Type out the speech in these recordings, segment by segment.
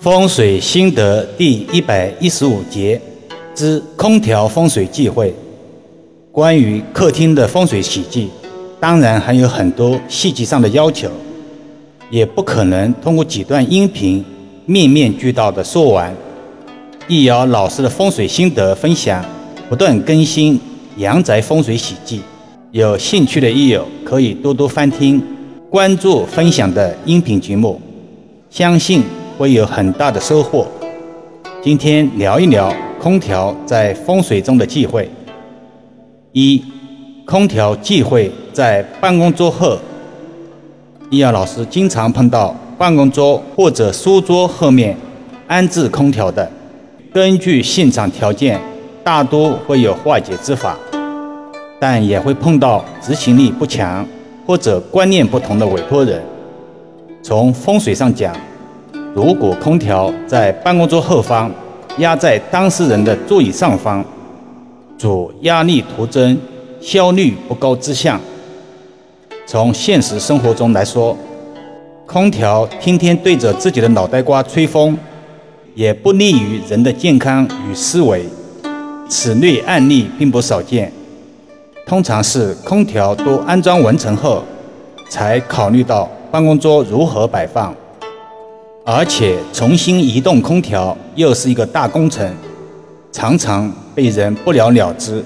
风水心得第115节之空调风水忌讳。关于客厅的风水喜忌，当然还有很多细节上的要求，也不可能通过几段音频面面俱到的说完。易遥老师的风水心得分享不断更新阳宅风水喜忌，有兴趣的益友可以多多翻听，关注分享的音频节目，相信会有很大的收获。今天聊一聊空调在风水中的忌讳。一、空调忌讳在办公桌后。易遥老师经常碰到办公桌或者书桌后面安置空调的，根据现场条件，大多会有化解之法，但也会碰到执行力不强或者观念不同的委托人。从风水上讲，如果空调在办公桌后方压在当事人的座椅上方，主压力徒增、效率不高之象。从现实生活中来说，空调天天对着自己的脑袋瓜吹风，也不利于人的健康与思维。此类案例并不少见，通常是空调都安装完成后，才考虑到办公桌如何摆放，而且重新移动空调又是一个大工程，常常被人不了了之。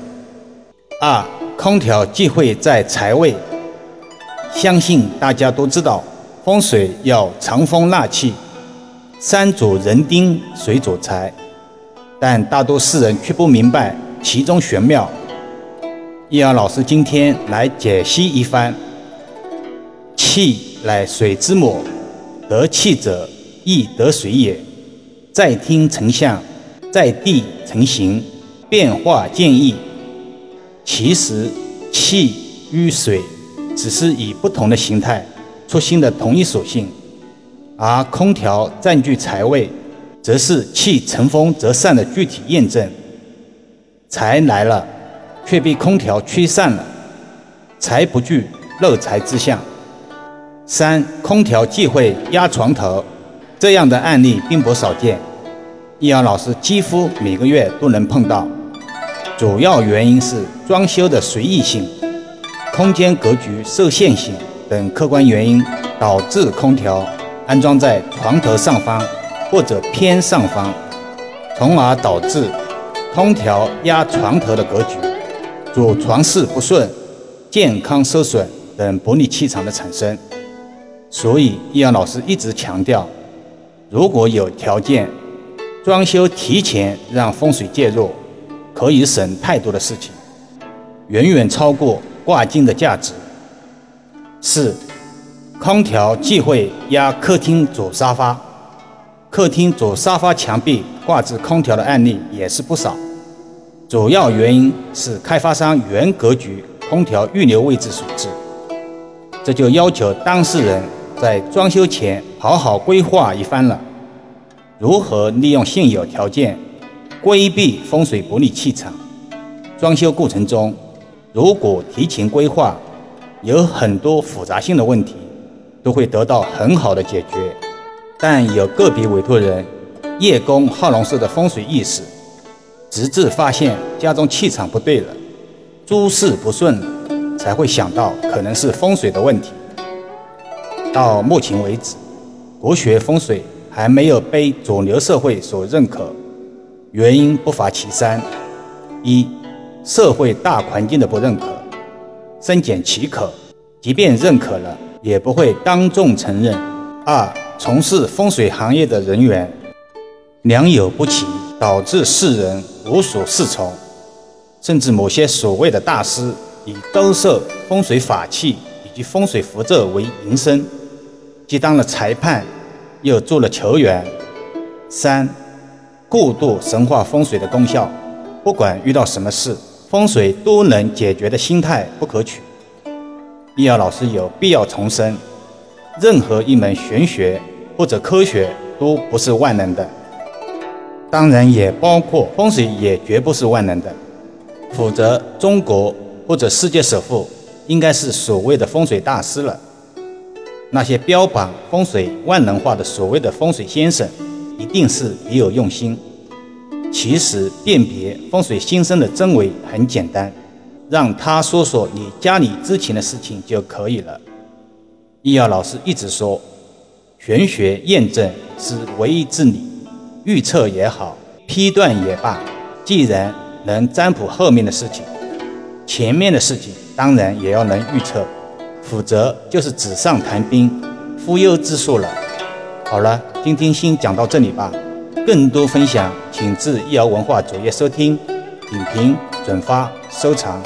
二、空调忌讳在财位。相信大家都知道，风水要藏风纳气，山主人丁，水主财，但大多世人却不明白其中玄妙。易遥老师今天来解析一番。气乃水之母，得气者亦得水也，在天成象，在地成形，变化见异。其实气与水只是以不同的形态出现的同一属性，而空调占据财位，则是气乘风则散的具体验证。财来了，却被空调驱散了，财不聚，漏财之象。三、空调忌讳压床头，这样的案例并不少见，易遥老师几乎每个月都能碰到。主要原因是装修的随意性、空间格局受限性等客观原因，导致空调安装在床头上方或者偏上方，从而导致空调压床头的格局，主床势不顺、健康受损等不利气场的产生。所以易遥老师一直强调，如果有条件，装修提前让风水介入，可以省太多的事情，远远超过挂金的价值。四、空调忌讳压客厅主沙发。客厅主沙发墙壁挂置空调的案例也是不少，主要原因是开发商原格局空调预留位置所致。这就要求当事人在装修前好好规划一番了，如何利用现有条件规避风水不利气场。装修过程中如果提前规划，有很多复杂性的问题都会得到很好的解决。但有个别委托人叶公好龙式的风水意识，直至发现家中气场不对了，诸事不顺了，才会想到可能是风水的问题。到目前为止，国学风水还没有被主流社会所认可，原因不乏其三：一、社会大环境的不认可，深浅其可，即便认可了，也不会当众承认；二、从事风水行业的人员，良莠不齐，导致世人无所适从，甚至某些所谓的大师以兜售风水法器以及风水符咒为营生，既当了裁判，又做了球员。三、过度神化风水的功效，不管遇到什么事，风水都能解决的心态不可取。易遥老师有必要重申，任何一门玄学或者科学都不是万能的，当然也包括风水也绝不是万能的，否则中国或者世界首富应该是所谓的风水大师了。那些标榜风水万能化的所谓的风水先生，一定是别有用心。其实辨别风水先生的真伪很简单，让他说说你家里之前的事情就可以了。易遥老师一直说，玄学验证是唯一真理，预测也好，批断也罢，既然能占卜后面的事情，前面的事情当然也要能预测，否则就是纸上谈兵，忽悠之术了。好了，今天先讲到这里吧。更多分享请至易遥文化主页收听、点评、转发、收藏。